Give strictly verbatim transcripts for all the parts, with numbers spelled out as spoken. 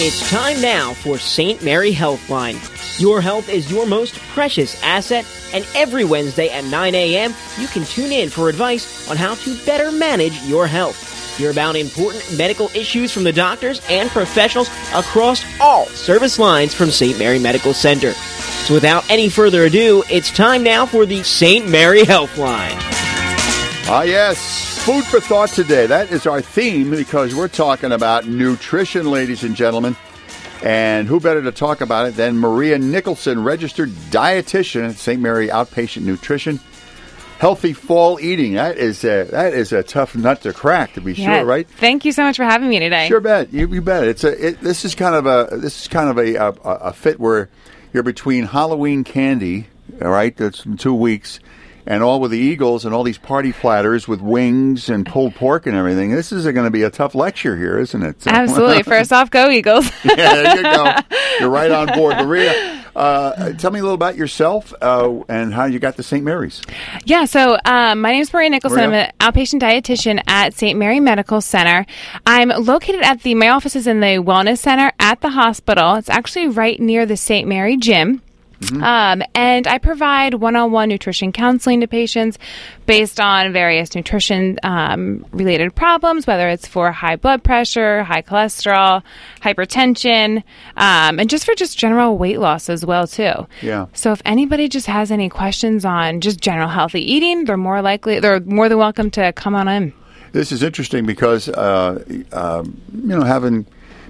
It's time now for Saint Mary Healthline. Your health is your most precious asset, and every Wednesday at nine a.m., you can tune in for advice on how to better manage your health. Hear about important medical issues from the doctors and professionals across all service lines from Saint Mary Medical Center. So without any further ado, it's time now for the Saint Mary Healthline. Ah, yes. Food for thought today. That is our theme because we're talking about nutrition, ladies and gentlemen. And who better to talk about it than Maria Nicholson, registered dietitian at Saint Mary Outpatient Nutrition. Healthy fall eating. That is a, that is a tough nut to crack, to be yeah. sure, right? Thank you so much for having me today. Sure bet. You, you bet. It's a. It, this is kind of a. This is kind of a, a a fit where you're between Halloween candy. All right, that's in two weeks. And all with the Eagles and all these party platters with wings and pulled pork and everything. This is going to be a tough lecture here, isn't it? So. Absolutely. First off, go Eagles. Yeah, there you go. You're right on board. Maria, uh, tell me a little about yourself uh, and how you got to Saint Mary's. Yeah, so um, my name is Maria Nicholson. Maria. I'm an outpatient dietitian at Saint Mary Medical Center. I'm located at the, my office is in the Wellness Center at the hospital. It's actually right near the Saint Mary gym. Mm-hmm. Um, and I provide one-on-one nutrition counseling to patients based on various nutrition um, related problems, whether it's for high blood pressure, high cholesterol, hypertension, um, and just for just general weight loss as well, too. Yeah. So if anybody just has any questions on just general healthy eating, they're more likely, they're more than welcome to come on in. This is interesting because, uh, uh, you know, having...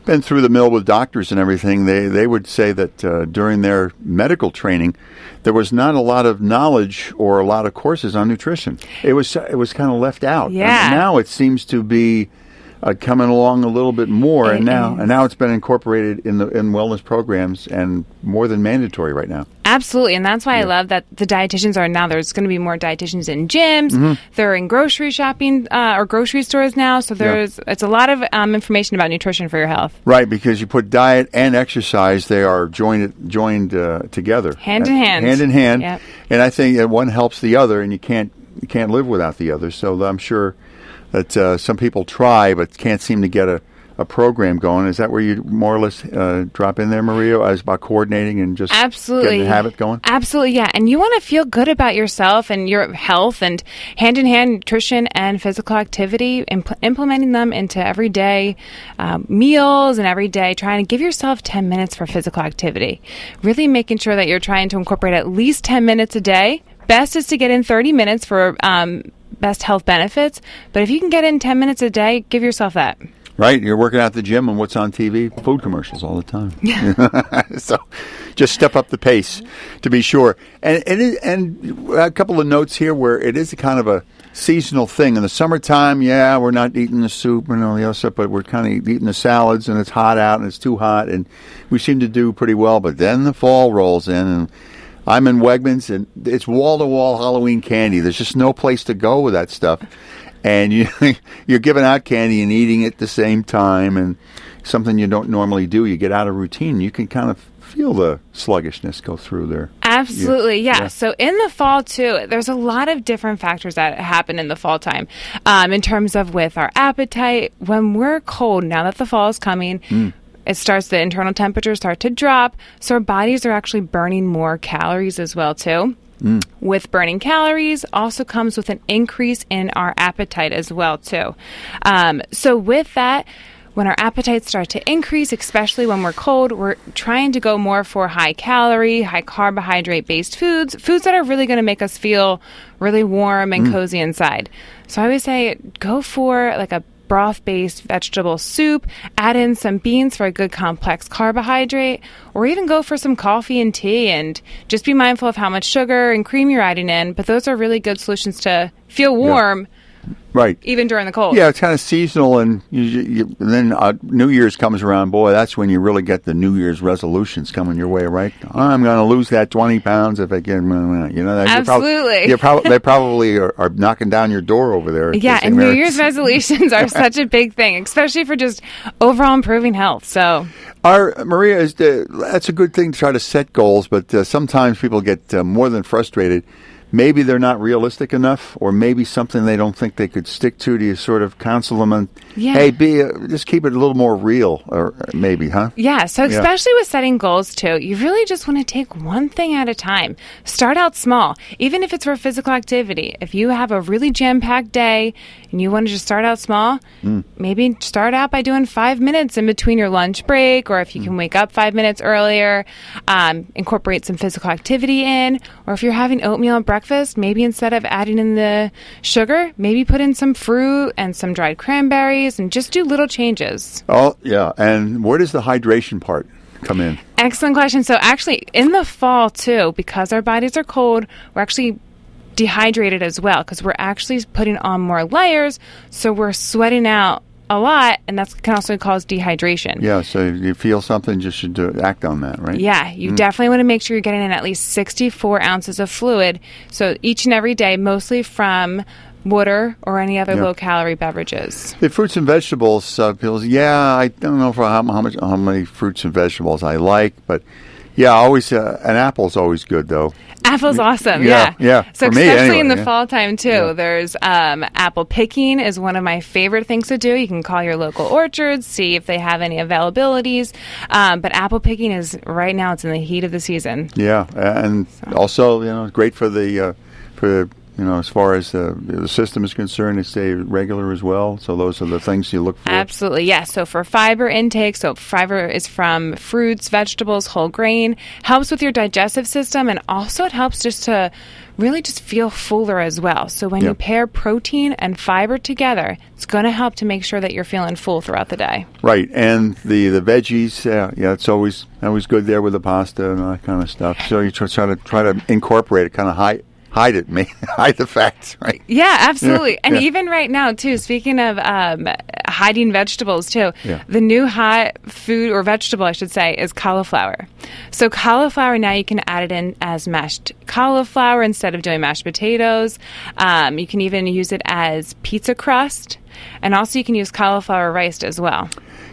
been through the mill with doctors and everything, they, they would say that uh, during their medical training, there was not a lot of knowledge or a lot of courses on nutrition. It was it was kind of left out. Yeah. And now it seems to be uh, coming along a little bit more, it and now is. and now it's been incorporated in the in wellness programs and more than mandatory right now. Absolutely, and that's why yeah. I love that the dietitians are now. There's going to be more dietitians in gyms. Mm-hmm. They're in grocery shopping uh, or grocery stores now. So there's yeah. it's a lot of um, information about nutrition for your health. Right, because you put diet and exercise; they are joined joined uh, together, hand in hand, hand in hand. Yep. And I think that one helps the other, and you can't you can't live without the other. So I'm sure that uh, some people try but can't seem to get a. a program going. Is that where you more or less uh, drop in there, Maria, as about coordinating and just Absolutely. getting the habit going? Absolutely, yeah. And you want to feel good about yourself and your health, and hand-in-hand nutrition and physical activity, impl- implementing them into everyday um, meals and everyday, trying to give yourself ten minutes for physical activity. Really making sure that you're trying to incorporate at least ten minutes a day. Best is to get in thirty minutes for um, best health benefits. But if you can get in ten minutes a day, give yourself that. Right, you're working out at the gym, and what's on T V? Food commercials all the time. Yeah. So, just step up the pace to be sure. And and, it, and a couple of notes here where it is a kind of a seasonal thing. In the summertime, yeah, we're not eating the soup and all the other stuff, but we're kind of eating the salads, and it's hot out, and it's too hot, and we seem to do pretty well. But then the fall rolls in, and I'm in Wegmans, and it's wall-to-wall Halloween candy. There's just no place to go with that stuff. And you, you're giving out candy and eating at the same time, and something you don't normally do. You get out of routine. You can kind of feel the sluggishness go through there. Absolutely, yeah. yeah. So in the fall, too, there's a lot of different factors that happen in the fall time um, in terms of with our appetite. When we're cold, now that the fall is coming, mm. It starts, the internal temperatures start to drop. So our bodies are actually burning more calories as well, too. Mm. With burning calories also comes with an increase in our appetite as well, too. Um, so with that, when our appetites start to increase, especially when we're cold, we're trying to go more for high-calorie, high-carbohydrate-based foods, foods that are really going to make us feel really warm and mm. cozy inside. So I always say go for like a broth-based vegetable soup, add in some beans for a good complex carbohydrate, or even go for some coffee and tea, and just be mindful of how much sugar and cream you're adding in. But those are really good solutions to feel warm, yeah. right? Even during the cold. Yeah, it's kind of seasonal, and, you, you, and then uh, New Year's comes around. Boy, that's when you really get the New Year's resolutions coming your way, right? I'm going to lose that twenty pounds if I can. You know, that, absolutely. You're prob- you're prob- they probably are, are knocking down your door over there. Yeah, and New Year's resolutions are such a big thing, especially for just overall improving health. So, our Maria is the, that's a good thing to try to set goals, but uh, sometimes people get uh, more than frustrated. maybe they're not realistic enough, or maybe something they don't think they could stick to, to sort of counsel them and, yeah. hey, be uh, just keep it a little more real, or maybe, huh? Yeah, so especially yeah. with setting goals, too, you really just want to take one thing at a time. Start out small, even if it's for physical activity. If you have a really jam-packed day and you want to just start out small, mm. maybe start out by doing five minutes in between your lunch break, or if you mm. can wake up five minutes earlier, um, incorporate some physical activity in, or if you're having oatmeal and breakfast, Breakfast, maybe instead of adding in the sugar, maybe put in some fruit and some dried cranberries and just do little changes. Oh, yeah. And where does the hydration part come in? Excellent question. So actually, in the fall, too, because our bodies are cold, we're actually dehydrated as well, because we're actually putting on more layers, so we're sweating out a lot, and that can also cause dehydration. Yeah, so if you feel something, you should do, act on that, right? Yeah, you mm. definitely want to make sure you're getting in at least sixty-four ounces of fluid, so each and every day, mostly from water or any other yeah. low-calorie beverages. The fruits and vegetables, uh, pills, yeah, I don't know for how, how much, how many fruits and vegetables I like, but yeah, always uh, an apple's always good, though. Apple's awesome, yeah. Yeah, yeah. So for especially me, anyway, in the yeah. fall time, too, yeah. there's um, apple picking is one of my favorite things to do. You can call your local orchards, see if they have any availabilities. Um, but apple picking is, right now, it's in the heat of the season. Yeah, and so. also, you know, great for the, uh, for, you know, as far as the, the system is concerned, they stay regular as well. So those are the things you look for. Absolutely, yeah. So for fiber intake, so fiber is from fruits, vegetables, whole grain, helps with your digestive system, and also it helps just to really just feel fuller as well. So when yep. you pair protein and fiber together, it's going to help to make sure that you're feeling full throughout the day. Right, and the, the veggies, uh, yeah, it's always always good there with the pasta and all that kind of stuff. So you try to try to incorporate it, kind of high. Hide it, man. Hide the facts, right? Yeah, absolutely. Yeah, and yeah. even right now, too, speaking of um, hiding vegetables, too, yeah. the new hot food or vegetable, I should say, is cauliflower. So cauliflower, now you can add it in as mashed cauliflower instead of doing mashed potatoes. Um, you can even use it as pizza crust. And also you can use cauliflower rice as well.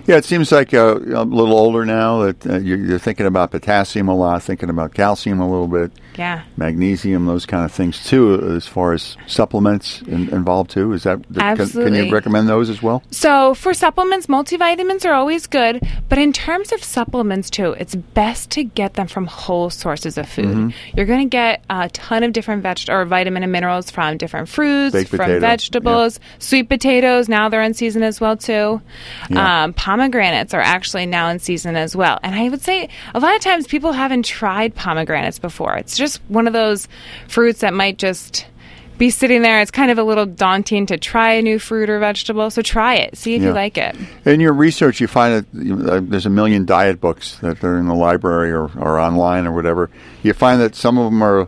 Yeah, it seems like uh, a little older now that uh, you're, you're thinking about potassium a lot, thinking about calcium a little bit, yeah, magnesium, those kind of things too, as far as supplements in, involved too. Is that Absolutely. Can, can you recommend those as well? So for supplements, multivitamins are always good, but in terms of supplements too, it's best to get them from whole sources of food. Mm-hmm. You're going to get a ton of different veg- or vitamin and minerals from different fruits, Baked from potato. vegetables, yeah. sweet potatoes. Now they're in season as well too. Yeah. Um, Pomegranates are actually now in season as well. And I would say a lot of times people haven't tried pomegranates before. It's just one of those fruits that might just be sitting there. It's kind of a little daunting to try a new fruit or vegetable. So try it. See if yeah. you like it. In your research, you find that uh, there's a million diet books that are in the library or, or online or whatever. You find that some of them are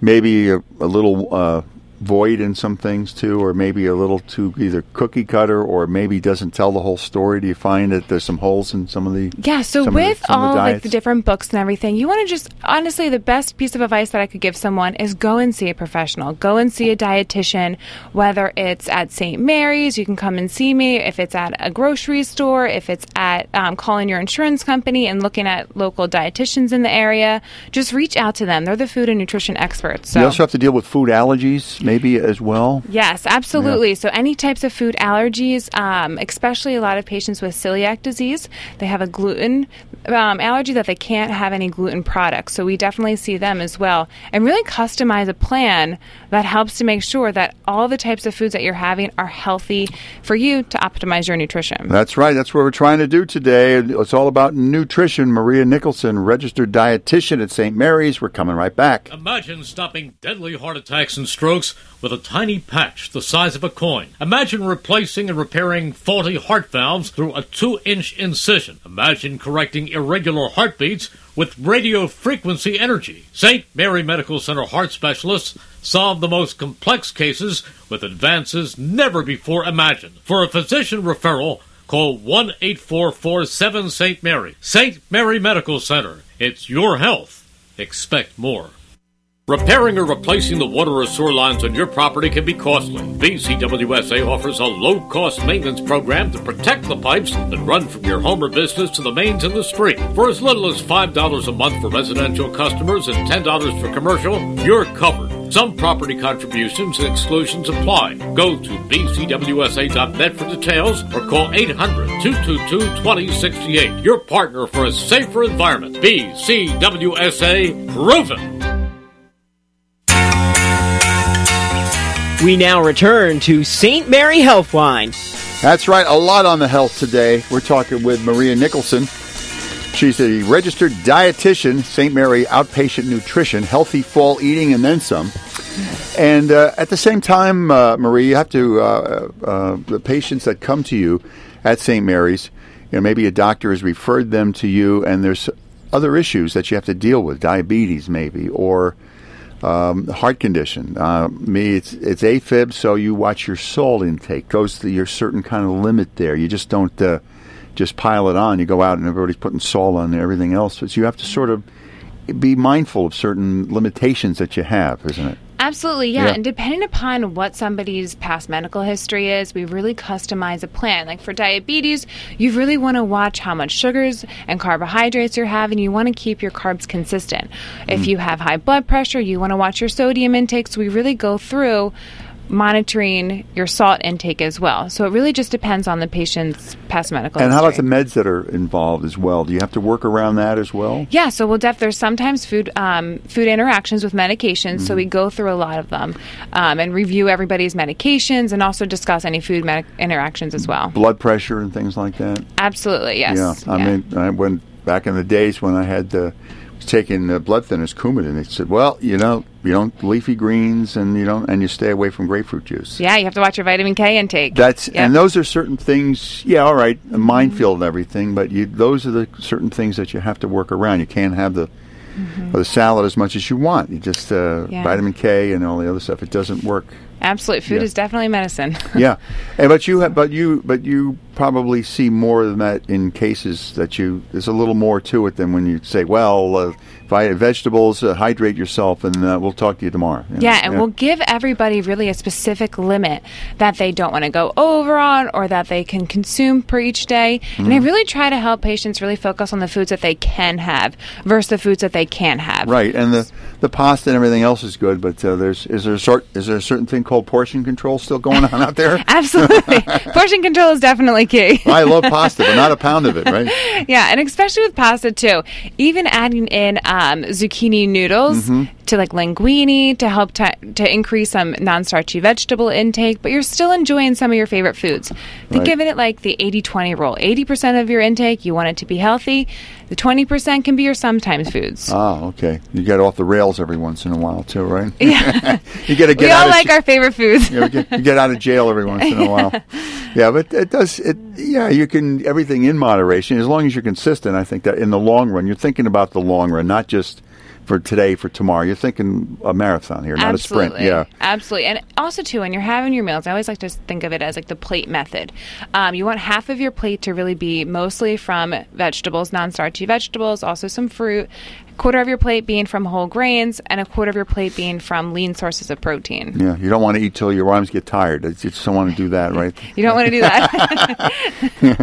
maybe a, a little uh, void in some things too, or maybe a little too either cookie cutter, or maybe doesn't tell the whole story. Do you find that there's some holes in some of the yeah so with the, all the like the different books and everything, you want to just honestly, the best piece of advice that I could give someone is go and see a professional, go and see a dietitian, whether it's at Saint Mary's, you can come and see me, if it's at a grocery store, if it's at um, calling your insurance company and looking at local dietitians in the area. Just reach out to them. They're the food and nutrition experts. So you also have to deal with food allergies maybe Maybe as well? Yes, absolutely. Yeah. So any types of food allergies, um, especially a lot of patients with celiac disease, they have a gluten um, allergy that they can't have any gluten products. So we definitely see them as well. And really customize a plan that helps to make sure that all the types of foods that you're having are healthy for you to optimize your nutrition. That's right. That's what we're trying to do today. It's all about nutrition. Maria Nicholson, registered dietitian at Saint Mary's. We're coming right back. Imagine stopping deadly heart attacks and strokes with a tiny patch the size of a coin. Imagine replacing and repairing faulty heart valves through a two-inch incision. Imagine correcting irregular heartbeats with radio frequency energy. Saint Mary Medical Center heart specialists solve the most complex cases with advances never before imagined. For a physician referral, call one eight four four seven Saint Mary. Saint Mary Medical Center. It's your health. Expect more. Repairing or replacing the water or sewer lines on your property can be costly. V C W S A offers a low-cost maintenance program to protect the pipes that run from your home or business to the mains in the street. For as little as five dollars a month for residential customers and ten dollars for commercial, you're covered. Some property contributions and exclusions apply. Go to b c w s a dot net for details or call eight hundred, two two two, two zero six eight. Your partner for a safer environment. B C W S A, proven. We now return to Saint Mary Healthline. That's right, a lot on the health today. We're talking with Maria Nicholson. She's a registered dietitian, Saint Mary Outpatient Nutrition, healthy fall eating and then some. And uh, at the same time, uh, Maria, you have to, uh, uh, the patients that come to you at Saint Mary's, you know, maybe a doctor has referred them to you and there's other issues that you have to deal with, diabetes maybe, or Um, heart condition. Uh, me, it's it's AFib, so you watch your salt intake. Goes to your certain kind of limit there. You just don't uh, just pile it on. You go out and everybody's putting salt on and everything else. So you have to sort of be mindful of certain limitations that you have, isn't it? Absolutely, yeah. yeah. And depending upon what somebody's past medical history is, we really customize a plan. Like for diabetes, you really want to watch how much sugars and carbohydrates you're having. You want to keep your carbs consistent. If mm. you have high blood pressure, you want to watch your sodium intake. So we really go through monitoring your salt intake as well. So it really just depends on the patient's past medical and history. And how about the meds that are involved as well? Do you have to work around that as well? Yeah, so we'll def- there's sometimes food um, food interactions with medications, mm-hmm. so we go through a lot of them um, and review everybody's medications and also discuss any food med- interactions as well. Blood pressure and things like that? Absolutely, yes. Yeah, I yeah. mean, I went back in the days when I had the taking the blood thinners, Coumadin, they said, well, you know, you don't leafy greens and you don't, and you stay away from grapefruit juice. Yeah, you have to watch your vitamin K intake. That's yeah. And those are certain things, yeah, all right, a minefield and everything, but you, those are the certain things that you have to work around. You can't have the mm-hmm. or the salad as much as you want. You just, uh, yeah. vitamin K and all the other stuff, it doesn't work. Absolutely. Food yeah. is definitely medicine. yeah. And, but you have, but you, but you probably see more than that in cases that you, there's a little more to it than when you say, well, uh, if I had vegetables, uh, hydrate yourself and uh, we'll talk to you tomorrow. You know? Yeah. And yeah. we'll give everybody really a specific limit that they don't want to go over on or that they can consume per each day. Mm-hmm. And I really try to help patients really focus on the foods that they can have versus the foods that they can't have. Right. And the, the pasta and everything else is good, but uh, there's, is there a sort, is there a certain thing called portion control still going on out there? Absolutely. Portion control is definitely key. I love pasta, but not a pound of it, right? Yeah, and especially with pasta, too. Even adding in um, zucchini noodles mm-hmm. to like linguine to help t- to increase some non-starchy vegetable intake, but you're still enjoying some of your favorite foods. Think right. of it like the eighty-twenty rule. eighty percent of your intake, you want it to be healthy. The twenty percent can be your sometimes foods. Oh, okay. You get off the rails every once in a while, too, right? Yeah. you gotta get we out all like sh- our favorite foods. yeah, we get, we get out of jail every once in a while. yeah, but it does, it, yeah, you can, everything in moderation, as long as you're consistent, I think that in the long run, you're thinking about the long run, not just for today, for tomorrow. You're thinking a marathon here, not absolutely. a sprint. Yeah, absolutely. And also, too, when you're having your meals, I always like to think of it as like the plate method. Um, you want half of your plate to really be mostly from vegetables, non-starchy vegetables, also some fruit, a quarter of your plate being from whole grains, and a quarter of your plate being from lean sources of protein. Yeah, you don't want to eat till your arms get tired. You just don't want to do that, right? You don't want to do that. yeah.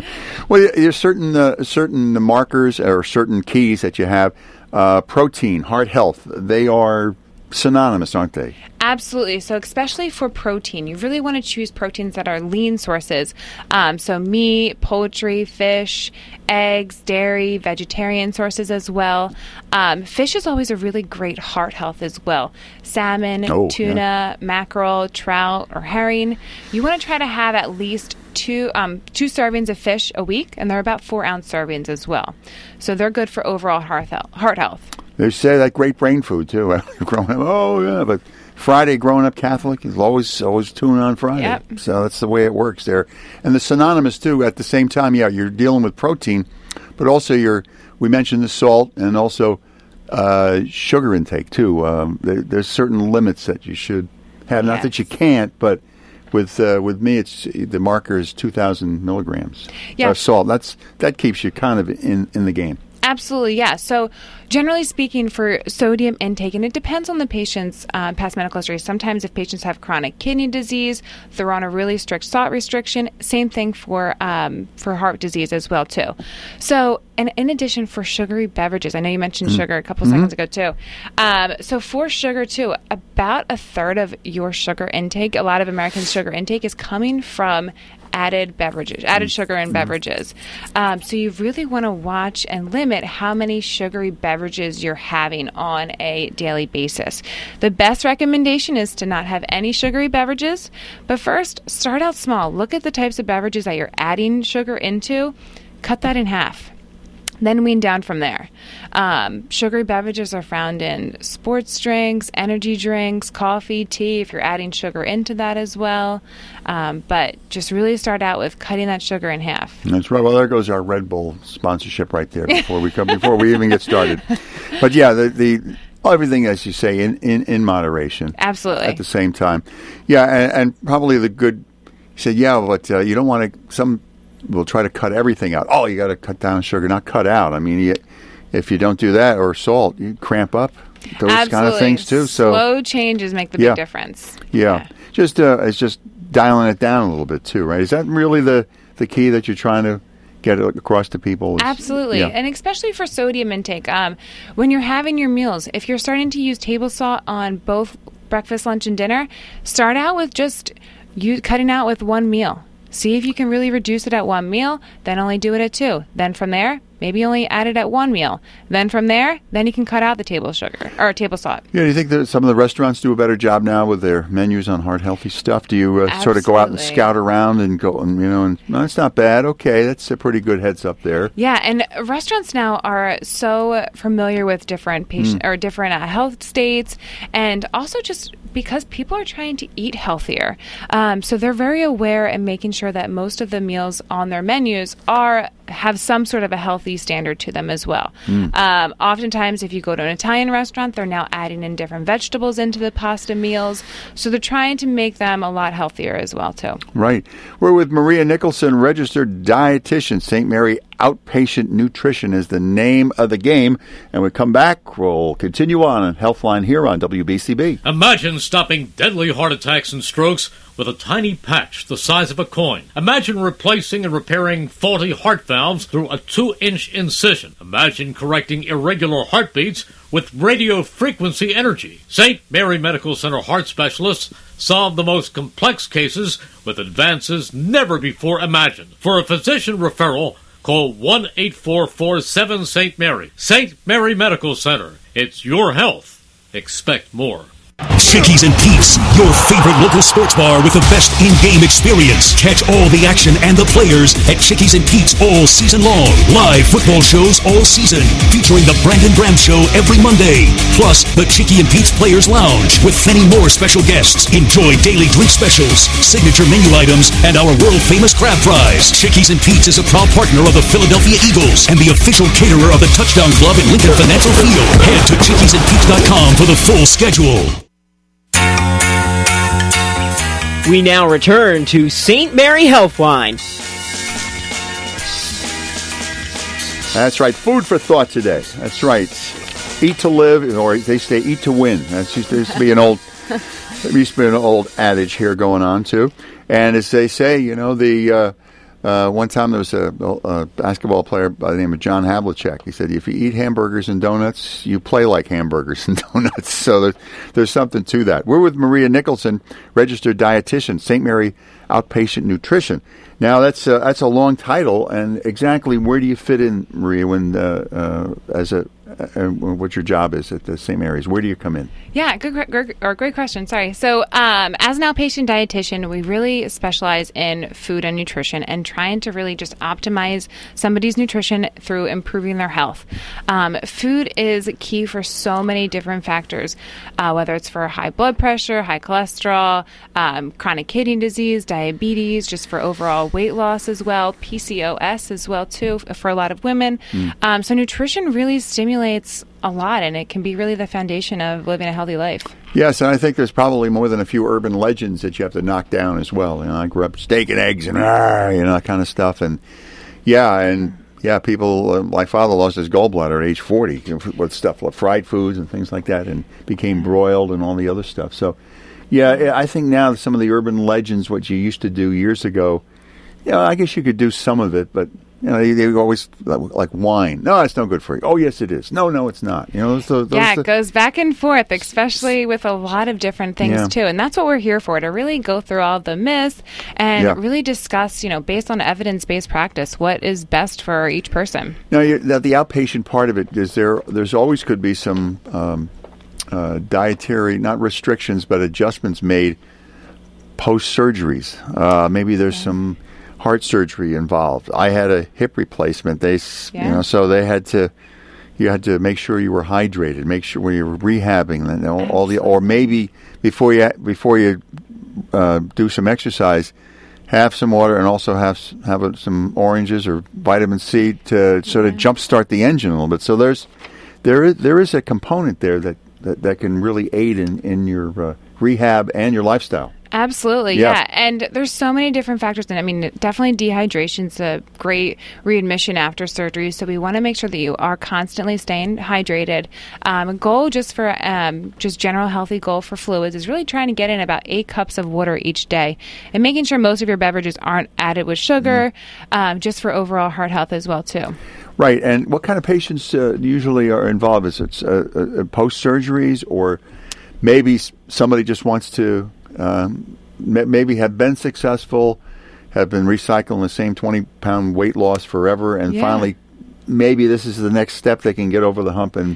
Well, there's certain, uh, certain markers or certain keys that you have. Uh, protein, heart health, they are synonymous, aren't they? Absolutely. So especially for protein, you really want to choose proteins that are lean sources. Um, so meat, poultry, fish, eggs, dairy, vegetarian sources as well. Um, fish is always a really great heart health as well. Salmon, oh, tuna, yeah. mackerel, trout, or herring. You want to try to have at least two um, two servings of fish a week, and they're about four-ounce servings as well. So they're good for overall heart health. Heart health. They say that great brain food, too. growing up, oh, yeah, but Friday, growing up Catholic, is always always tune on Friday. Yep. So that's the way it works there. And the synonymous, too, at the same time, yeah, you're dealing with protein, but also you're, we mentioned the salt and also uh, sugar intake, too. Um, there, there's certain limits that you should have. Yes. Not that you can't, but With uh, with me, it's the marker is two thousand milligrams yeah. of salt. That's that keeps you kind of in, in the game. Absolutely, yeah. So generally speaking, for sodium intake, and it depends on the patient's uh, past medical history. Sometimes if patients have chronic kidney disease, they're on a really strict salt restriction. Same thing for um, for heart disease as well, too. So, and in addition, for sugary beverages, I know you mentioned mm-hmm. sugar a couple mm-hmm. seconds ago, too. Um, so for sugar, too, about a third of your sugar intake, a lot of Americans' sugar intake is coming from added beverages, added sugar in beverages. Um, so you really want to watch and limit how many sugary beverages you're having on a daily basis. The best recommendation is to not have any sugary beverages, but first start out small. Look at the types of beverages that you're adding sugar into, cut that in half. Then wean down from there. Um, sugary beverages are found in sports drinks, energy drinks, coffee, tea, if you're adding sugar into that as well. Um, but just really start out with cutting that sugar in half. That's right. Well, there goes our Red Bull sponsorship right there before we come, before we even get started. But yeah, the, the everything, as you say, in, in, in moderation. Absolutely. At the same time. Yeah, and, and probably the good, you said, yeah, but uh, you don't want to, some we'll try to cut everything out. Oh, you got to cut down sugar, not cut out. I mean, you, if you don't do that, or salt, you cramp up. Those Absolutely. Kind of things too. So slow changes make the yeah. big difference. Yeah, yeah. just uh, it's just dialing it down a little bit too, right? Is that really the the key that you're trying to get across to people? Is, Absolutely, yeah. and especially for sodium intake. Um, when you're having your meals, if you're starting to use table salt on both breakfast, lunch, and dinner, start out with just you cutting out with one meal. See if you can really reduce it at one meal, then only do it at two. Then from there, maybe only add it at one meal. Then from there, then you can cut out the table sugar or table salt. Yeah, do you think that some of the restaurants do a better job now with their menus on heart healthy stuff? Do you uh, sort of go out and scout around and go, and, you know, and no, it's not bad. Okay, that's a pretty good heads up there. Yeah, and restaurants now are so familiar with different patient mm. or different uh, health states, and also just because people are trying to eat healthier. Um, so they're very aware and making sure that most of the meals on their menus are have some sort of a healthy standard to them as well. Mm. Um, oftentimes, if you go to an Italian restaurant, they're now adding in different vegetables into the pasta meals. So they're trying to make them a lot healthier as well, too. Right. We're with Maria Nicholson, registered dietitian. Saint Mary Outpatient Nutrition is the name of the game. And when we come back, we'll continue on on Healthline here on W B C B. Imagine stopping deadly heart attacks and strokes with a tiny patch the size of a coin. Imagine replacing and repairing faulty heart valves through a two-inch incision. Imagine correcting irregular heartbeats with radio frequency energy. Saint Mary Medical Center heart specialists solve the most complex cases with advances never before imagined. For a physician referral, call one eight four four seven Saint Mary. Saint Mary Medical Center. It's your health. Expect more. Chickie's and Pete's, your favorite local sports bar with the best in-game experience. Catch all the action and the players at Chickie's and Pete's all season long. Live football shows all season, featuring the Brandon Graham Show every Monday. Plus, the Chickie and Pete's Players Lounge with many more special guests. Enjoy daily drink specials, signature menu items, and our world-famous crab fries. Chickie's and Pete's is a proud partner of the Philadelphia Eagles and the official caterer of the Touchdown Club at Lincoln Financial Field. Head to chickies and pete's dot com for the full schedule. We now return to Saint Mary Healthline. That's right. Food for thought today. That's right. Eat to live, or they say eat to win. That's just, there used to be an old, there used to be an old adage here going on too. And as they say, you know, the uh, uh, one time there was a, a basketball player by the name of John Havlicek. He said, "If you eat hamburgers and donuts, you play like hamburgers and donuts." So there's, there's something to that. We're with Maria Nicholson, registered dietitian, Saint Mary Outpatient Nutrition. Now that's a, that's a long title, and exactly where do you fit in, Maria? When uh, uh, as a uh, what your job is at the Saint Mary's? Where do you come in? Yeah, good, good or great question. Sorry. So um, as an outpatient dietitian, we really specialize in food and nutrition, and trying to really just optimize somebody's nutrition through improving their health. Um, food is key for so many different factors, uh, whether it's for high blood pressure, high cholesterol, um, chronic kidney disease, diabetes, just for overall weight loss as well, P C O S as well too for a lot of women. Mm. Um, so nutrition really stimulates a lot, and it can be really the foundation of living a healthy life. Yes, and I think there's probably more than a few urban legends that you have to knock down as well. You know, I grew up steak and eggs and ah, you know, that kind of stuff, and yeah, and Yeah, people, uh, my father lost his gallbladder at age forty, you know, with stuff like fried foods and things like that, and became broiled and all the other stuff. So, yeah, I think now some of the urban legends, what you used to do years ago, you know, I guess you could do some of it, but you know, they always, like wine. No, it's no good for you. Oh, yes, it is. No, no, it's not. You know, so those, yeah, it the, goes back and forth, especially with a lot of different things, yeah. too. And that's what we're here for, to really go through all the myths and yeah. really discuss, you know, based on evidence-based practice, what is best for each person. Now, you're, now the outpatient part of it, is there, there's always could be some um, uh, dietary, not restrictions, but adjustments made post-surgeries. Uh, maybe there's yeah. some heart surgery involved. I had a hip replacement. They, yeah. you know, so they had to, you had to make sure you were hydrated, make sure when you were rehabbing, and all, all the, or maybe before you before you uh, do some exercise, have some water and also have have a, some oranges or vitamin C to sort yeah. of jumpstart the engine a little bit. So there's there is there is a component there that that, that can really aid in in your uh, rehab and your lifestyle. Absolutely, yeah. yeah. And there's so many different factors. And I mean, definitely dehydration's a great readmission after surgery. So we want to make sure that you are constantly staying hydrated. Um, a goal just for um, just general healthy goal for fluids is really trying to get in about eight cups of water each day and making sure most of your beverages aren't added with sugar, mm-hmm. um, just for overall heart health as well, too. Right. And what kind of patients uh, usually are involved? Is it uh, uh, post-surgeries, or maybe somebody just wants to... Um, maybe have been successful, have been recycling the same twenty pound weight loss forever, and yeah. finally maybe this is the next step they can get over the hump, and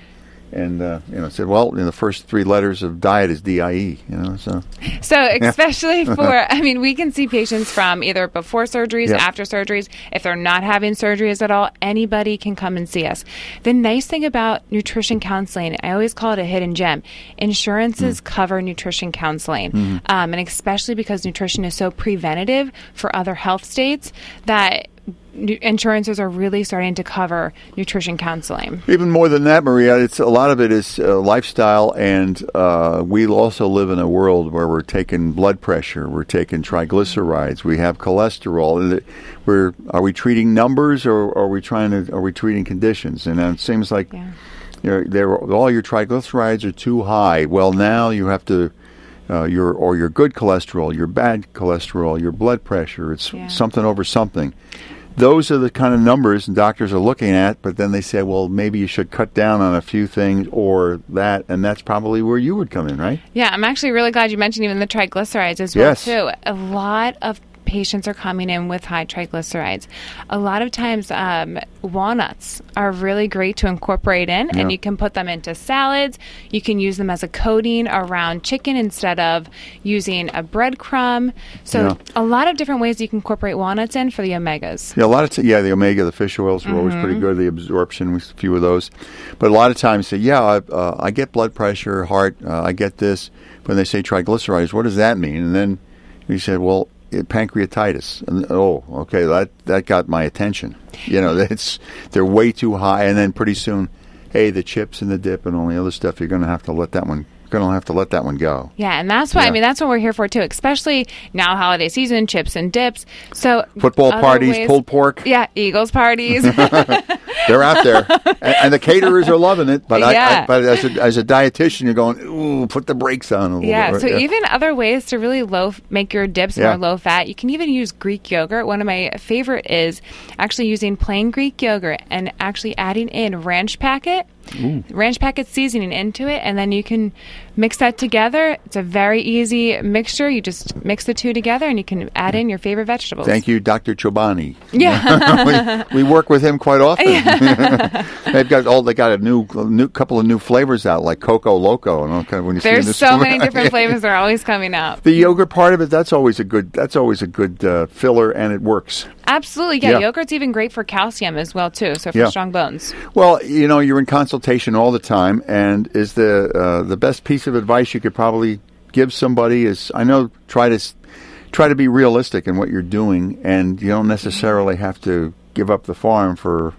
and uh, you know, said, well, you know, the first three letters of diet is D I E, you know, so so especially yeah. for, I mean, we can see patients from either before surgeries, yeah. after surgeries, if they're not having surgeries at all, anybody can come and see us. The nice thing about nutrition counseling, I always call it a hidden gem. Insurances mm. cover nutrition counseling, mm. um, and especially because nutrition is so preventative for other health states that insurances are really starting to cover nutrition counseling. Even more than that, Maria, it's a lot of it is uh, lifestyle, and uh, we also live in a world where we're taking blood pressure, we're taking triglycerides, we have cholesterol. We're are we treating numbers, or are we trying to are we treating conditions? And it seems like yeah. you know, they're, all your triglycerides are too high. Well, now you have to. Uh, your or your good cholesterol, your bad cholesterol, your blood pressure, it's yeah. something over something. Those are the kind of numbers doctors are looking at, but then they say, well, maybe you should cut down on a few things or that, and that's probably where you would come in, right? Yeah, I'm actually really glad you mentioned even the triglycerides as well, yes. too. A lot of patients are coming in with high triglycerides. A lot of times, um, walnuts are really great to incorporate in, yeah. and you can put them into salads. You can use them as a coating around chicken instead of using a breadcrumb. So yeah. a lot of different ways you can incorporate walnuts in for the omegas. Yeah, a lot of t- yeah, the omega, the fish oils were mm-hmm. always pretty good. The absorption, a few of those. But a lot of times, say, yeah, I, uh, I get blood pressure, heart, uh, I get this. When they say triglycerides, what does that mean? And then you said, well, pancreatitis. And, oh, okay, that that got my attention. You know, that's they're way too high, and then pretty soon, hey, the chips and the dip and all the other stuff, you're going to have to let that one going to have to let that one go. Yeah, and that's why yeah. I mean that's what we're here for too, especially now holiday season, chips and dips. So football parties, ways, pulled pork. Yeah, Eagles parties. They're out there, and, and the caterers are loving it. But yeah. I, I, but as a, as a dietitian, you're going, ooh, put the brakes on a little yeah, bit. So yeah. So even other ways to really low make your dips yeah. more low fat. You can even use Greek yogurt. One of my favorite is actually using plain Greek yogurt and actually adding in ranch packet. Ooh. Ranch packet seasoning into it, and then you can mix that together. It's a very easy mixture. You just mix the two together, and you can add in your favorite vegetables. Thank you, Doctor Chobani. Yeah, we, we work with him quite often. Yeah. They've got all they got a new, new couple of new flavors out, like Coco Loco, and all kind of when you there's see this so many different flavors that are always coming out. The yogurt part of it, that's always a good that's always a good uh, filler, and it works. Absolutely, yeah, yeah. Yogurt's even great for calcium as well too. So for yeah. strong bones. Well, you know, you're in consult. all the time, and is the uh, the best piece of advice you could probably give somebody is, I know, try to try to be realistic in what you're doing, and you don't necessarily have to give up the farm for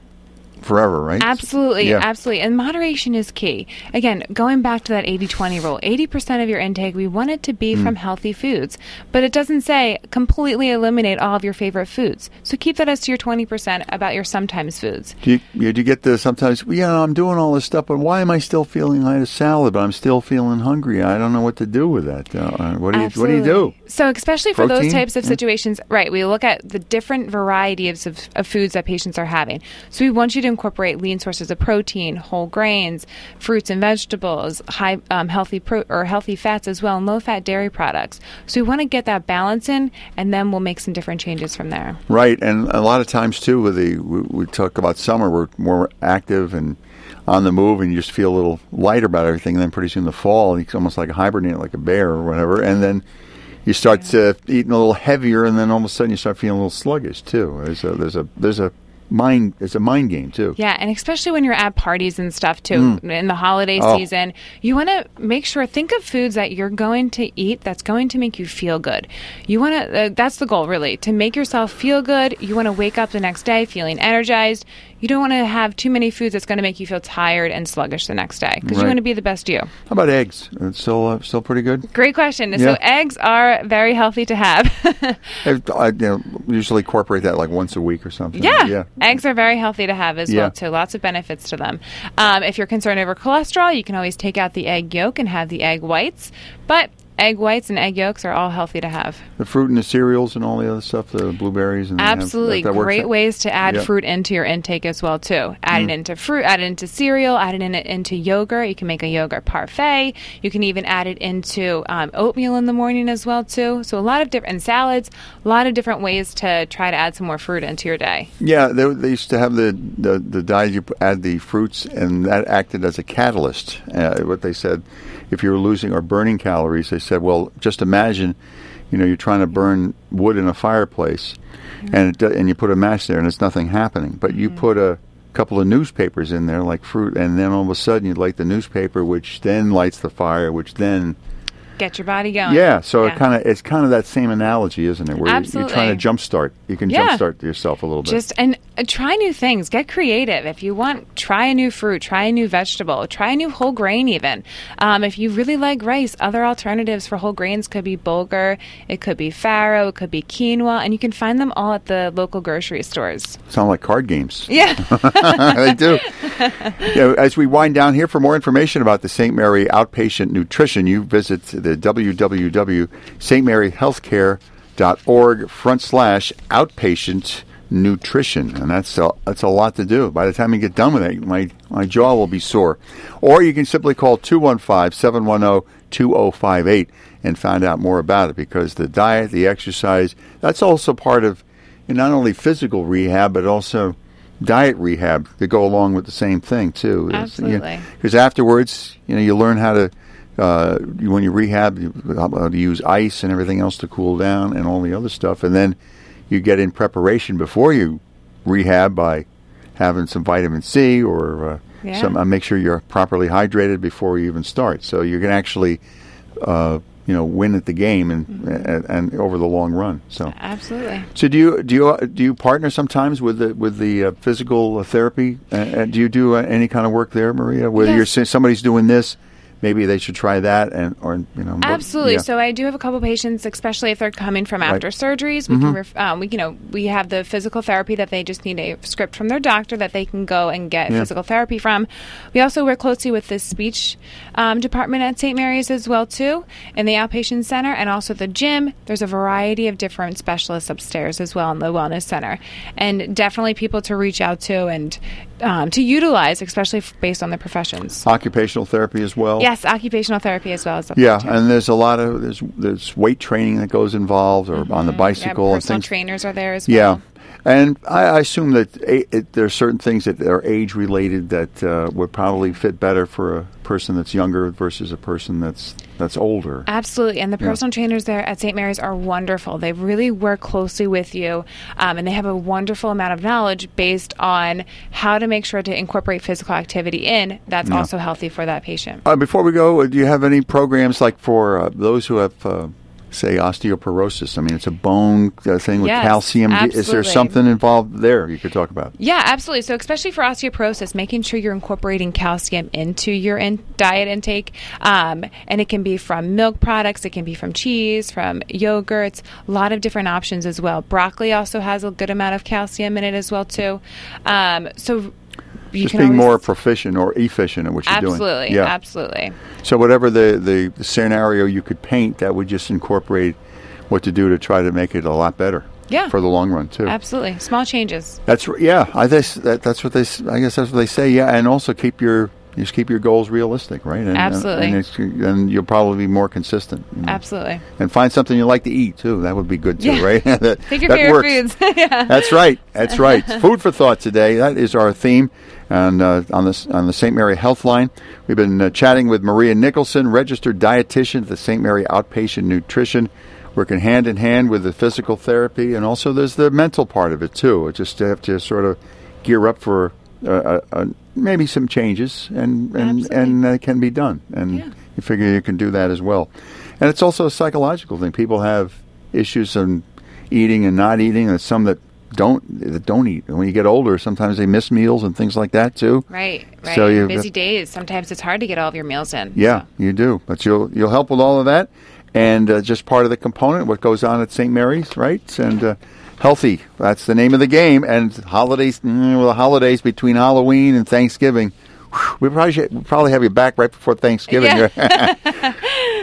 forever, right? Absolutely, yeah. absolutely. And moderation is key. Again, going back to that eighty twenty rule, eighty percent of your intake, we want it to be mm. from healthy foods. But it doesn't say completely eliminate all of your favorite foods. So keep that as to your twenty percent about your sometimes foods. Do you, you, do you get the sometimes, well, yeah, I'm doing all this stuff, but why am I still feeling, I had a salad, but I'm still feeling hungry. I don't know what to do with that. Uh, what, do you, what do you do? So especially for Protein? those types of yeah. situations, right, we look at the different varieties of, of foods that patients are having. So we want you to incorporate lean sources of protein, whole grains, fruits and vegetables, high um, healthy pro- or healthy fats as well, and low-fat dairy products. So we want to get that balance in, and then we'll make some different changes from there. Right, and a lot of times too, with the we, we talk about summer, we're more active and on the move, and you just feel a little lighter about everything. And then pretty soon the fall, it's almost like hibernating, like a bear or whatever, and then. You start uh, eating a little heavier, and then all of a sudden you start feeling a little sluggish too. There's a there's a there's a mind it's a mind game too. Yeah, and especially when you're at parties and stuff too, mm. in the holiday oh. season, you want to make sure think of foods that you're going to eat that's going to make you feel good. You want to uh, that's the goal really, to make yourself feel good. You want to wake up the next day feeling energized. You don't want to have too many foods that's going to make you feel tired and sluggish the next day because right. you want to be the best you. How about eggs? It's still uh, still pretty good? Great question. Yeah. So eggs are very healthy to have. I, I you know, usually incorporate that like once a week or something. Yeah. yeah. Eggs are very healthy to have as yeah. well, too. Lots of benefits to them. Um, if you're concerned over cholesterol, you can always take out the egg yolk and have the egg whites. But egg whites and egg yolks are all healthy to have. The fruit and the cereals and all the other stuff, the blueberries. and Absolutely. That, that Great ways to add yep. fruit into your intake as well, too. Add mm. it into fruit, add it into cereal, add it in, into yogurt. You can make a yogurt parfait. You can even add it into um, oatmeal in the morning as well, too. So a lot of different, and salads, a lot of different ways to try to add some more fruit into your day. Yeah, they, they used to have the, the, the diet, you add the fruits, and that acted as a catalyst. Uh, what they said, if you were losing or burning calories, they said, well, just imagine, you know, you're trying to burn wood in a fireplace, mm-hmm. and it, and you put a match there, and there's nothing happening. But mm-hmm. you put a couple of newspapers in there, like fruit, and then all of a sudden you light the newspaper, which then lights the fire, which then get your body going. Yeah, so yeah. it kind of it's kind of that same analogy, isn't it? Where Absolutely. You're, you're trying to jumpstart. You can yeah. jumpstart yourself a little bit. Just and uh, try new things. Get creative. If you want, try a new fruit. Try a new vegetable. Try a new whole grain even. Um, if you really like rice, other alternatives for whole grains could be bulgur. It could be farro. It could be quinoa. And you can find them all at the local grocery stores. Sound like card games. Yeah. They do. Yeah, as we wind down here, for more information about the Saint Mary Outpatient Nutrition, you visit the w w w dot st mary healthcare dot org front slash outpatient nutrition. And that's a, that's a lot to do. By the time you get done with it, my, my jaw will be sore. Or you can simply call two one five, seven one zero, two zero five eight and find out more about it, because the diet, the exercise, that's also part of not only physical rehab, but also diet rehab to go along with the same thing, too. Absolutely. Because you know, afterwards, you know, you learn how to Uh, when you rehab, you, uh, you use ice and everything else to cool down and all the other stuff. And then you get in preparation before you rehab by having some vitamin C or uh, yeah. some. Uh, make sure you're properly hydrated before you even start. So you can actually uh, you know, win at the game and, mm-hmm. and and over the long run. So absolutely. So do you do you do you partner sometimes with the with the uh, physical therapy? Uh, do you do uh, any kind of work there, Maria? Where yes. you're somebody's doing this. Maybe they should try that, and or you know. Absolutely. Yeah. So I do have a couple patients, especially if they're coming from after right. surgeries. We mm-hmm. can, ref- um, we you know, we have the physical therapy that they just need a script from their doctor that they can go and get yeah. physical therapy from. We also work closely with the speech um, department at Saint Mary's as well too, and the outpatient center, and also the gym. There's a variety of different specialists upstairs as well in the wellness center, and definitely people to reach out to and um, to utilize, especially f- based on their professions. Occupational therapy as well. Yeah. Yes, occupational therapy as well as yeah, too. And there's a lot of there's there's weight training that goes involved, or mm-hmm. on the bicycle. Yeah, personal and things. Trainers are there as yeah. well. Yeah, and I, I assume that a, it, there are certain things that are age related that uh, would probably fit better for a person that's younger versus a person that's that's older. Absolutely, and the personal yeah. trainers there at Saint Mary's are wonderful. They really work closely with you, um, and they have a wonderful amount of knowledge based on how to make sure to incorporate physical activity in that's yeah. also healthy for that patient. Uh, before we go, do you have any programs like for uh, those who have uh, say, osteoporosis? I mean, it's a bone thing with yes, calcium. Absolutely. Is there something involved there you could talk about? Yeah, absolutely. So especially for osteoporosis, making sure you're incorporating calcium into your in- diet intake. Um, and it can be from milk products. It can be from cheese, from yogurts, a lot of different options as well. Broccoli also has a good amount of calcium in it as well, too. Um, so You Just being more proficient or efficient at what you're absolutely, doing. Absolutely, yeah. absolutely. So whatever the, the scenario you could paint, that would just incorporate what to do to try to make it a lot better. Yeah. For the long run, too. Absolutely. Small changes. That's yeah. I guess that, that's what they. I guess that's what they say. Yeah, and also keep your just keep your goals realistic, right? And, absolutely. And, it's, and you'll probably be more consistent. You know? Absolutely. And find something you like to eat too. That would be good too, yeah. right? that, Pick your favorite foods. yeah. That's right. That's right. Food for thought today. That is our theme. And uh, on this, on the Saint Mary Health Line, we've been uh, chatting with Maria Nicholson, registered dietitian at the Saint Mary Outpatient Nutrition, working hand in hand with the physical therapy, and also there's the mental part of it too. Just have to sort of gear up for uh, uh, maybe some changes, and and and uh, can be done. And yeah. you figure you can do that as well. And it's also a psychological thing. People have issues in eating and not eating, and some that. Don't that don't eat. And when you get older, sometimes they miss meals and things like that too. Right, right. So you busy days. Sometimes it's hard to get all of your meals in. Yeah, so. you do. But you'll you'll help with all of that, and uh, just part of the component what goes on at Saint Mary's, right? And uh, healthy. That's the name of the game. And holidays, mm, well, the holidays between Halloween and Thanksgiving. We probably should, we'll probably have you back right before Thanksgiving. Yeah.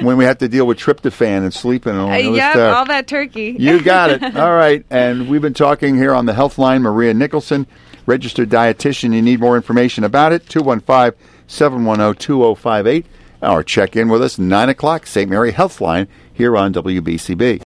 When we have to deal with tryptophan and sleeping and all that uh, yep, stuff. All that turkey. You got it. All right. And we've been talking here on the Health Line, Maria Nicholson, registered dietitian. You need more information about it, two one five, seven one zero, two zero five eight. Or check in with us, nine o'clock, Saint Mary Health Line, here on W B C B.